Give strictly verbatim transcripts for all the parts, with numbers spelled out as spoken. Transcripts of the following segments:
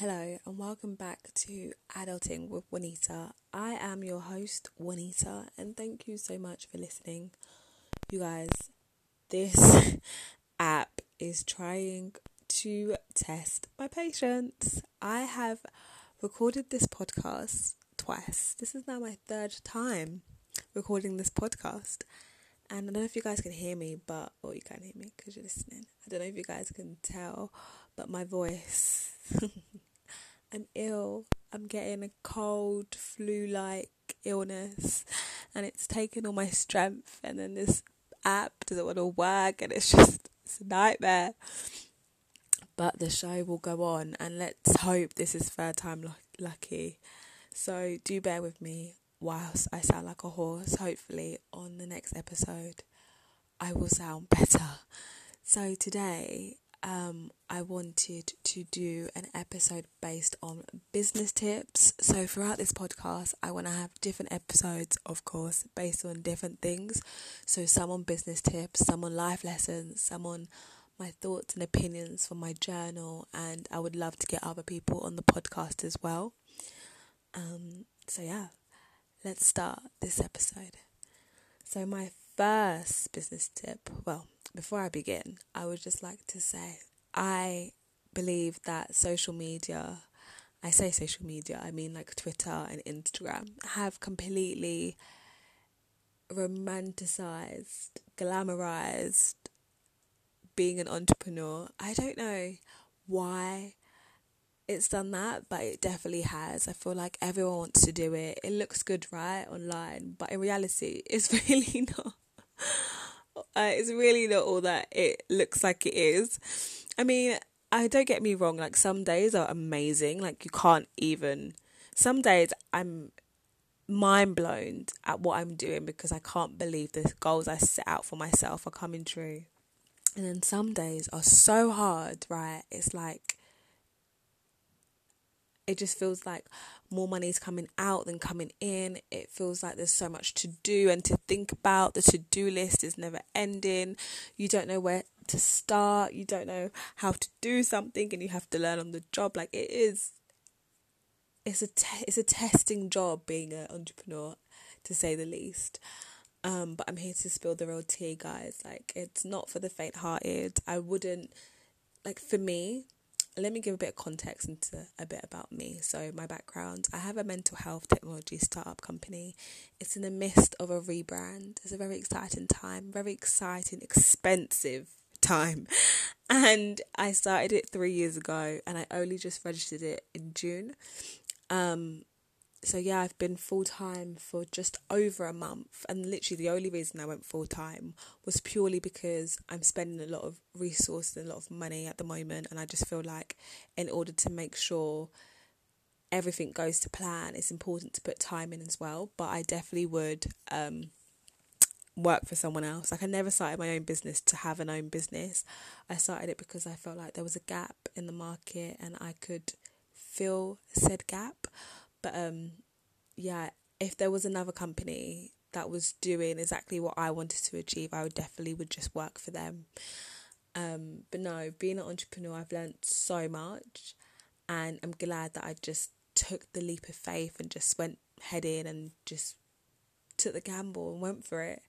Hello and welcome back to Adulting with Juanita. I am your host, Juanita, and thank you so much for listening. You guys, this app is trying to test my patience. I have recorded this podcast twice. This is now my third time recording this podcast. And I don't know if you guys can hear me, but, or you can hear me because you're listening. I don't know if you guys can tell, but my voice... I'm ill. I'm getting a cold, flu-like illness, and it's taken all my strength. And then this app doesn't want to work, and it's just it's a nightmare. But the show will go on, and let's hope this is third time l- lucky. So do bear with me whilst I sound like a horse. Hopefully, on the next episode, I will sound better. So today. Um, I wanted to do an episode based on business tips. So throughout this podcast, I want to have different episodes, of course, based on different things. So some on business tips, some on life lessons, some on my thoughts and opinions from my journal. And I would love to get other people on the podcast as well. Um, so yeah, let's start this episode. So my first business tip, well, before I begin, I would just like to say I believe that social media, I say social media, I mean like Twitter and Instagram, have completely romanticized, glamorized being an entrepreneur. I don't know why it's done that, but it definitely has. I feel like everyone wants to do it. It looks good, right, online, but in reality, it's really not. Uh, it's really not all that it looks like it is. I mean, I don't get me wrong, like some days are amazing, like you can't even, some days I'm mind blown at what I'm doing because I can't believe the goals I set out for myself are coming true. And then some days are so hard, right? It's like, it just feels like more money is coming out than coming in. It feels like there's so much to do and to think about. The to-do list is never ending. You don't know where to start. You don't know how to do something and you have to learn on the job. Like it is, it's a te- it's a testing job being an entrepreneur, to say the least. Um, but I'm here to spill the real tea, guys. Like it's not for the faint-hearted. I wouldn't, like for me, let me give a bit of context into a bit about me. So my background, I have a mental health technology startup company. It's in the midst of a rebrand. It's a very exciting time, very exciting, expensive time. And I started it three years ago and I only just registered it in June. Um, so yeah, I've been full-time for just over a month. And literally the only reason I went full-time was purely because I'm spending a lot of resources and a lot of money at the moment, and I just feel like in order to make sure everything goes to plan, it's important to put time in as well. But I definitely would um work for someone else. Like I never started my own business to have an own business. I started it because I felt like there was a gap in the market and I could fill said gap. But um yeah, if there was another company that was doing exactly what I wanted to achieve, I would definitely would just work for them. Um, but no, being an entrepreneur, I've learned so much and I'm glad that I just took the leap of faith and just went head in and just took the gamble and went for it.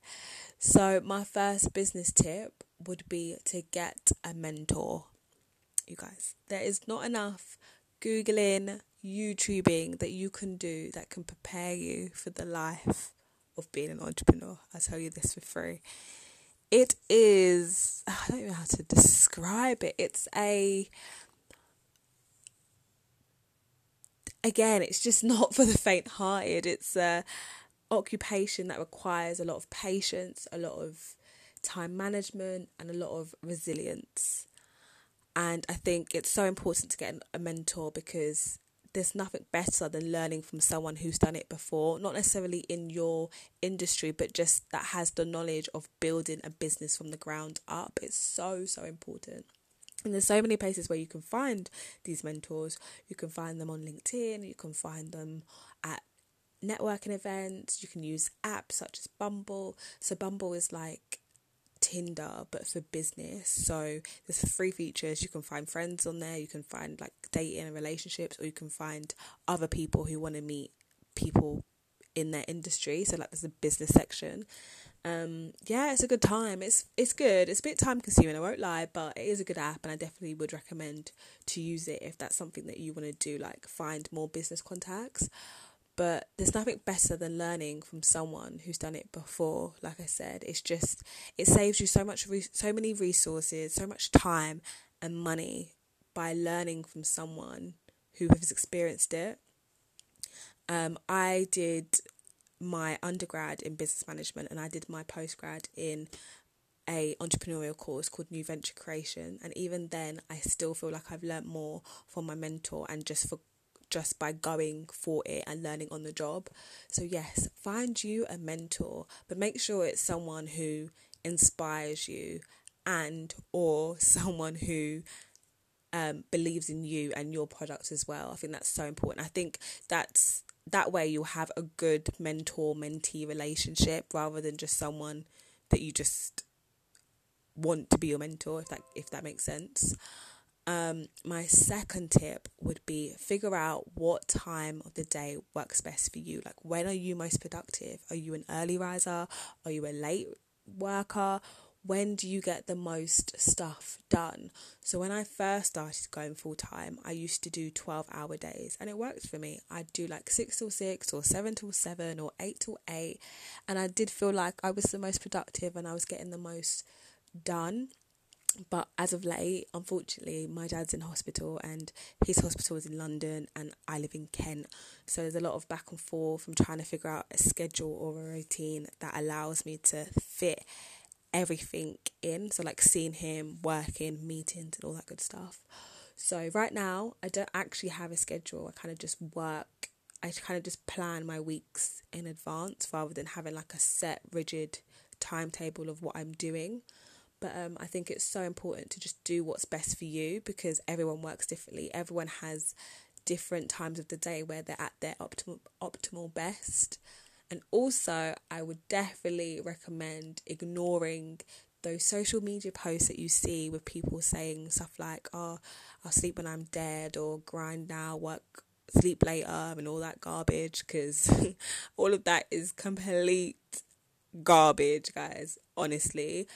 So my first business tip would be to get a mentor. You guys, there is not enough Googling, YouTubing that you can do that can prepare you for the life of being an entrepreneur. I tell you this for free. It is, I don't know how to describe it. It's a, again, it's just not for the faint-hearted. It's a occupation that requires a lot of patience, a lot of time management, and a lot of resilience. And I think it's so important to get a mentor because there's nothing better than learning from someone who's done it before, not necessarily in your industry, but just that has the knowledge of building a business from the ground up. It's so, so important. And there's so many places where you can find these mentors. You can find them on LinkedIn. You can find them at networking events. You can use apps such as Bumble. So Bumble is like Tinder but for business. So there's free features. You can find friends on there, you can find like dating and relationships, or you can find other people who want to meet people in their industry. So like there's a business section. Um yeah, it's a good time. It's it's good. It's a bit time consuming, I won't lie, but it is a good app, and I definitely would recommend to use it if that's something that you want to do, like find more business contacts. But there's nothing better than learning from someone who's done it before. Like I said, it's just, it saves you so much, re- so many resources, so much time and money by learning from someone who has experienced it. Um, I did my undergrad in business management, and I did my postgrad in a entrepreneurial course called New Venture Creation. And even then, I still feel like I've learned more from my mentor and just for. just by going for it and learning on the job. So yes, find you a mentor, but make sure it's someone who inspires you and or someone who um, believes in you and your products as well. I think that's so important. I think that's that way you'll have a good mentor-mentee relationship rather than just someone that you just want to be your mentor, if that, if that makes sense. Um, my second tip would be figure out what time of the day works best for you. Like, when are you most productive? Are you an early riser? Are you a late worker? When do you get the most stuff done? So when I first started going full time, I used to do twelve hour days, and it worked for me. I'd do like six till six or seven till seven or eight till eight. And I did feel like I was the most productive and I was getting the most done. But as of late, unfortunately, my dad's in hospital, and his hospital is in London and I live in Kent. So there's a lot of back and forth from trying to figure out a schedule or a routine that allows me to fit everything in. So like seeing him, working, meetings and all that good stuff. So right now, I don't actually have a schedule. I kind of just work. I kind of just plan my weeks in advance rather than having like a set rigid timetable of what I'm doing. But um, I think it's so important to just do what's best for you, because everyone works differently. Everyone has different times of the day where they're at their optimal optimal best. And also, I would definitely recommend ignoring those social media posts that you see with people saying stuff like, oh, I'll sleep when I'm dead, or grind now, work, sleep later, and all that garbage, because all of that is complete garbage, guys, honestly.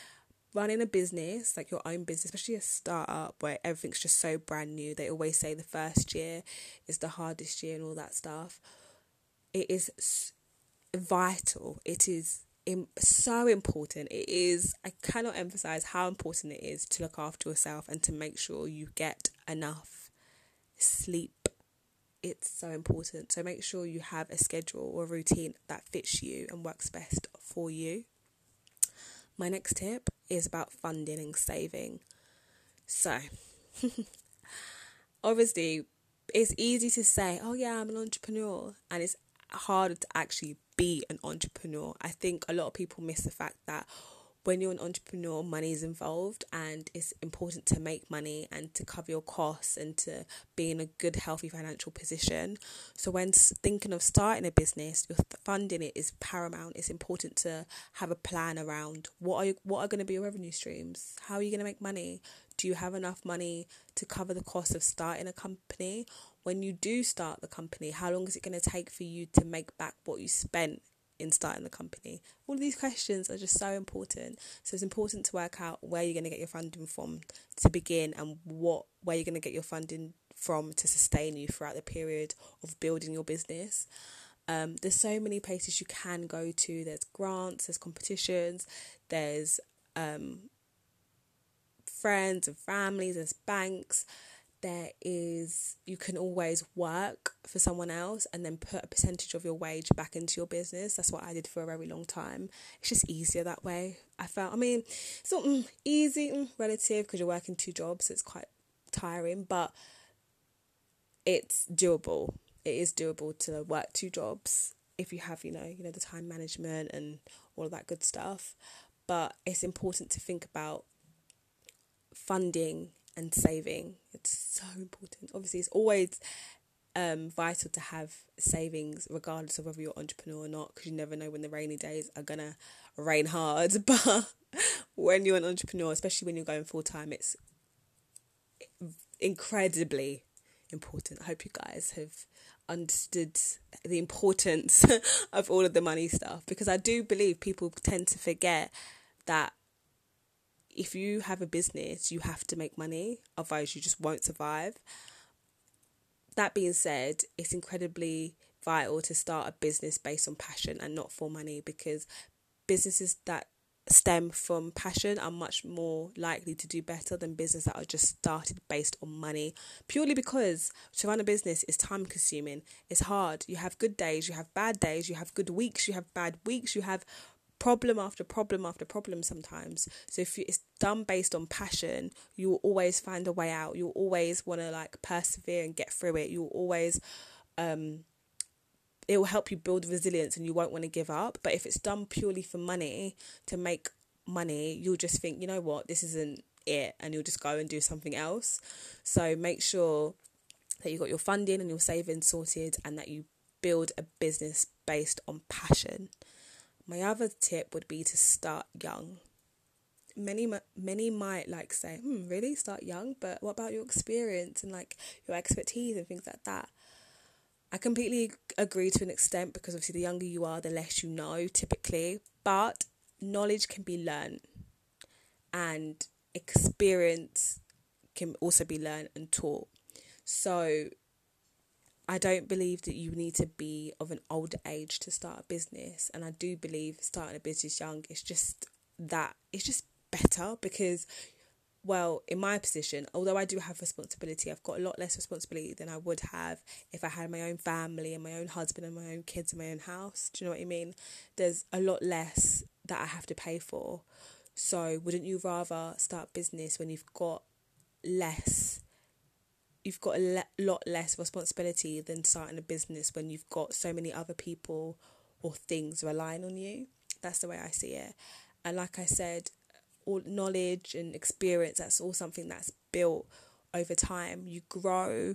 Running a business, like your own business, especially a startup where everything's just so brand new. They always say the first year is the hardest year and all that stuff. It is vital. It is so important. It is, I cannot emphasize how important it is to look after yourself and to make sure you get enough sleep. It's so important. So make sure you have a schedule or a routine that fits you and works best for you. My next tip is about funding and saving. So, obviously, it's easy to say, oh yeah, I'm an entrepreneur, and it's harder to actually be an entrepreneur. I think a lot of people miss the fact that when you're an entrepreneur, money is involved, and it's important to make money and to cover your costs and to be in a good, healthy financial position. So when thinking of starting a business, your funding it is paramount. It's important to have a plan around what are you, what are going to be your revenue streams? How are you going to make money? Do you have enough money to cover the cost of starting a company? When you do start the company, how long is it going to take for you to make back what you spent in starting the company? All of these questions are just so important. So it's important to work out where you're going to get your funding from to begin, and what where you're going to get your funding from to sustain you throughout the period of building your business. Um, there's so many places you can go to. There's grants, there's competitions, there's um, friends and families, there's banks. There is, you can always work for someone else and then put a percentage of your wage back into your business. That's what I did for a very long time. It's just easier that way, I felt. I mean, it's not mm, easy, mm, relative, because you're working two jobs, so it's quite tiring, but it's doable. It is doable to work two jobs if you have, you know, you know, the time management and all of that good stuff. But it's important to think about funding and saving. It's so important. Obviously, it's always um vital to have savings, regardless of whether you're an entrepreneur or not, because you never know when the rainy days are gonna rain hard. But when you're an entrepreneur, especially when you're going full time, it's incredibly important. I hope you guys have understood the importance of all of the money stuff, because I do believe people tend to forget that if you have a business, you have to make money, otherwise you just won't survive. That being said, it's incredibly vital to start a business based on passion and not for money, because businesses that stem from passion are much more likely to do better than businesses that are just started based on money, purely because to run a business is time consuming. It's hard. You have good days, you have bad days, you have good weeks, you have bad weeks, you have problem after problem after problem sometimes. So if it's done based on passion, you will always find a way out. You'll always want to like persevere and get through it. You'll always, um, it will help you build resilience and you won't want to give up. But if it's done purely for money, to make money, you'll just think, you know what, this isn't it, and you'll just go and do something else. So make sure that you've got your funding and your savings sorted and that you build a business based on passion. My other tip would be to start young. Many many might like say, hmm, really? Start young? But what about your experience and like your expertise and things like that? I completely agree to an extent, because obviously the younger you are, the less you know typically. But knowledge can be learned and experience can also be learned and taught. So I don't believe that you need to be of an older age to start a business. And I do believe starting a business young is just that. It's just better because, well, in my position, although I do have responsibility, I've got a lot less responsibility than I would have if I had my own family and my own husband and my own kids and my own house. Do you know what I mean? There's a lot less that I have to pay for. So wouldn't you rather start business when you've got less you've got a le- lot less responsibility than starting a business when you've got so many other people or things relying on you? That's the way I see it. And like I said, all knowledge and experience, that's all something that's built over time. You grow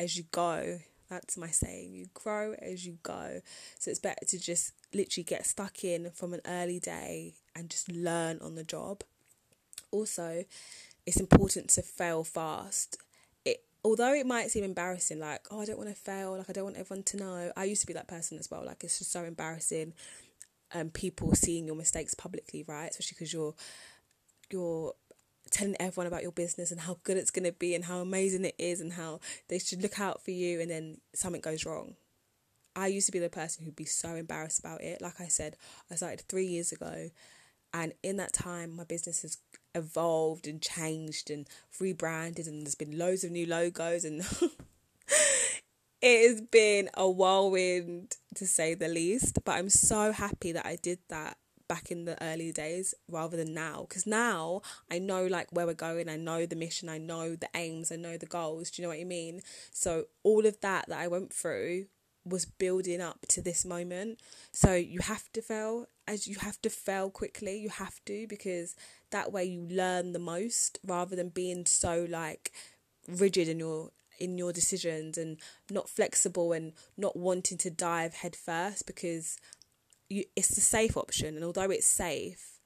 as you go. That's my saying. You grow as you go. So it's better to just literally get stuck in from an early day and just learn on the job. Also, it's important to fail fast. Although it might seem embarrassing, like, oh, I don't want to fail, like, I don't want everyone to know. I used to be that person as well. Like, it's just so embarrassing, um, people seeing your mistakes publicly, right? Especially because you're, you're telling everyone about your business and how good it's going to be and how amazing it is and how they should look out for you, and then something goes wrong. I used to be the person who'd be so embarrassed about it. Like I said, I started three years ago, and in that time, my business has evolved and changed and rebranded, and there's been loads of new logos, and it has been a whirlwind to say the least. But I'm so happy that I did that back in the early days rather than now, because now I know like where we're going, I know the mission, I know the aims, I know the goals. Do you know what I mean? So all of that that I went through was building up to this moment. So you have to fail, as you have to fail quickly, you have to, because that way you learn the most, rather than being so like rigid in your in your decisions and not flexible and not wanting to dive head first, because you, it's the safe option, and although it's safe,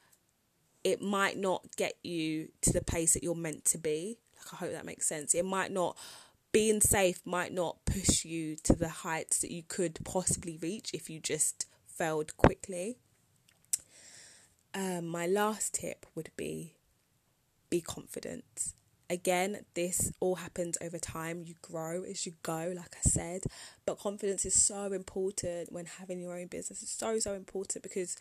it might not get you to the place that you're meant to be. Like, I hope that makes sense. It might not Being safe might not push you to the heights that you could possibly reach if you just failed quickly. Um, my last tip would be, be confident. Again, this all happens over time. You grow as you go, like I said. But confidence is so important when having your own business. It's so, so important, because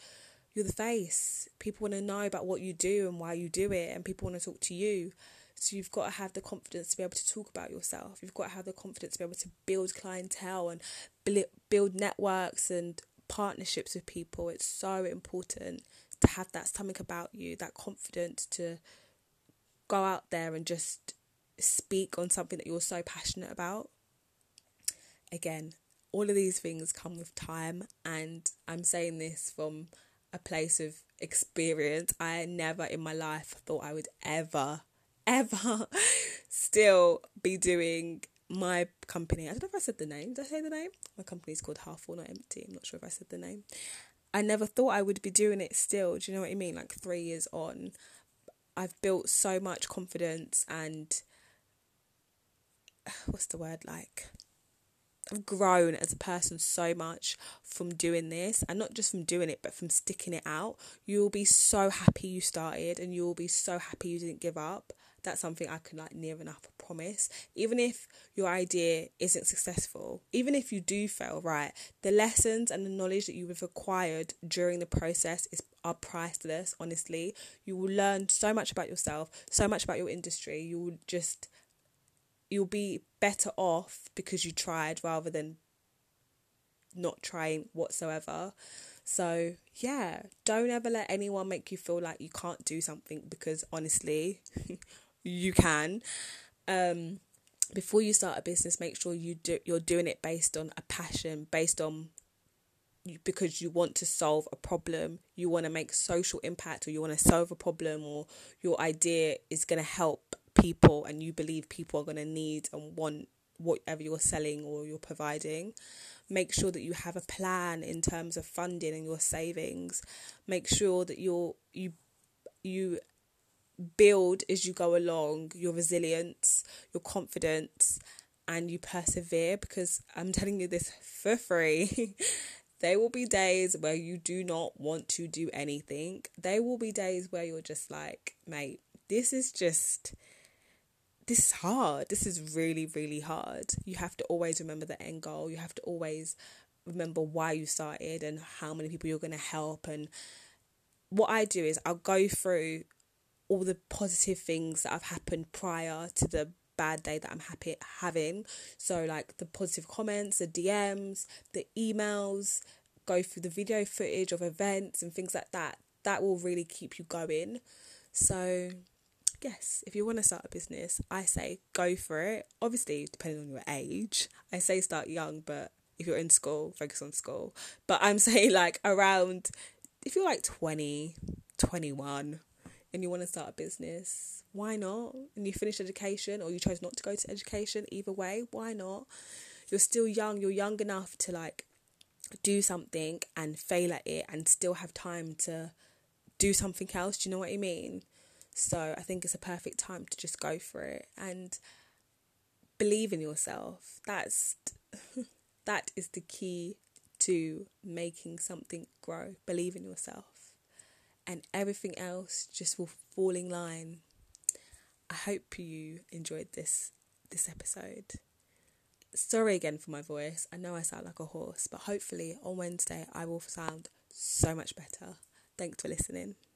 you're the face. People want to know about what you do and why you do it, and people want to talk to you. So you've got to have the confidence to be able to talk about yourself. You've got to have the confidence to be able to build clientele and build networks and partnerships with people. It's so important to have that stomach about you, that confidence to go out there and just speak on something that you're so passionate about. Again, all of these things come with time, and I'm saying this from a place of experience. I never in my life thought I would ever ever still be doing my company. I don't know if I said the name. Did I say the name? My company's called Half All Not Empty. I'm not sure if I said the name. I never thought I would be doing it still. Do you know what I mean? Like three years on, I've built so much confidence and what's the word like? I've grown as a person so much from doing this, and not just from doing it, but from sticking it out. You'll be so happy you started, and you'll be so happy you didn't give up. That's something I can like near enough promise. Even if your idea isn't successful, even if you do fail, right, the lessons and the knowledge that you have acquired during the process is are priceless, honestly. You will learn so much about yourself, so much about your industry. You will just, you'll be better off because you tried rather than not trying whatsoever. So yeah, don't ever let anyone make you feel like you can't do something, because honestly, you can. Um, before you start a business, make sure you do, you're doing it based on a passion, based on you, because you want to solve a problem, you want to make social impact, or you want to solve a problem, or your idea is going to help people and you believe people are going to need and want whatever you're selling or you're providing. Make sure that you have a plan in terms of funding and your savings. Make sure that you're, you you build as you go along your resilience, your confidence, and you persevere, because I'm telling you this for free. There will be days where you do not want to do anything. There will be days where you're just like, mate, this is just... This is hard. This is really, really hard. You have to always remember the end goal. You have to always remember why you started and how many people you're going to help. And what I do is I'll go through all the positive things that have happened prior to the bad day that I'm happy having. So like the positive comments, the D Ms, the emails, go through the video footage of events and things like that. That will really keep you going. So... yes, if you want to start a business, I say go for it. Obviously, depending on your age, I say start young, but if you're in school, focus on school. But I'm saying like around, if you're like twenty, twenty-one, and you want to start a business, why not? And you finish education, or you chose not to go to education, either way, why not? You're still young. You're young enough to like do something and fail at it and still have time to do something else. Do you know what I mean? So I think it's a perfect time to just go for it and believe in yourself. That's that is the key to making something grow. Believe in yourself, and everything else just will fall in line. I hope you enjoyed this this episode. Sorry again for my voice. I know I sound like a horse, but hopefully on Wednesday I will sound so much better. Thanks for listening.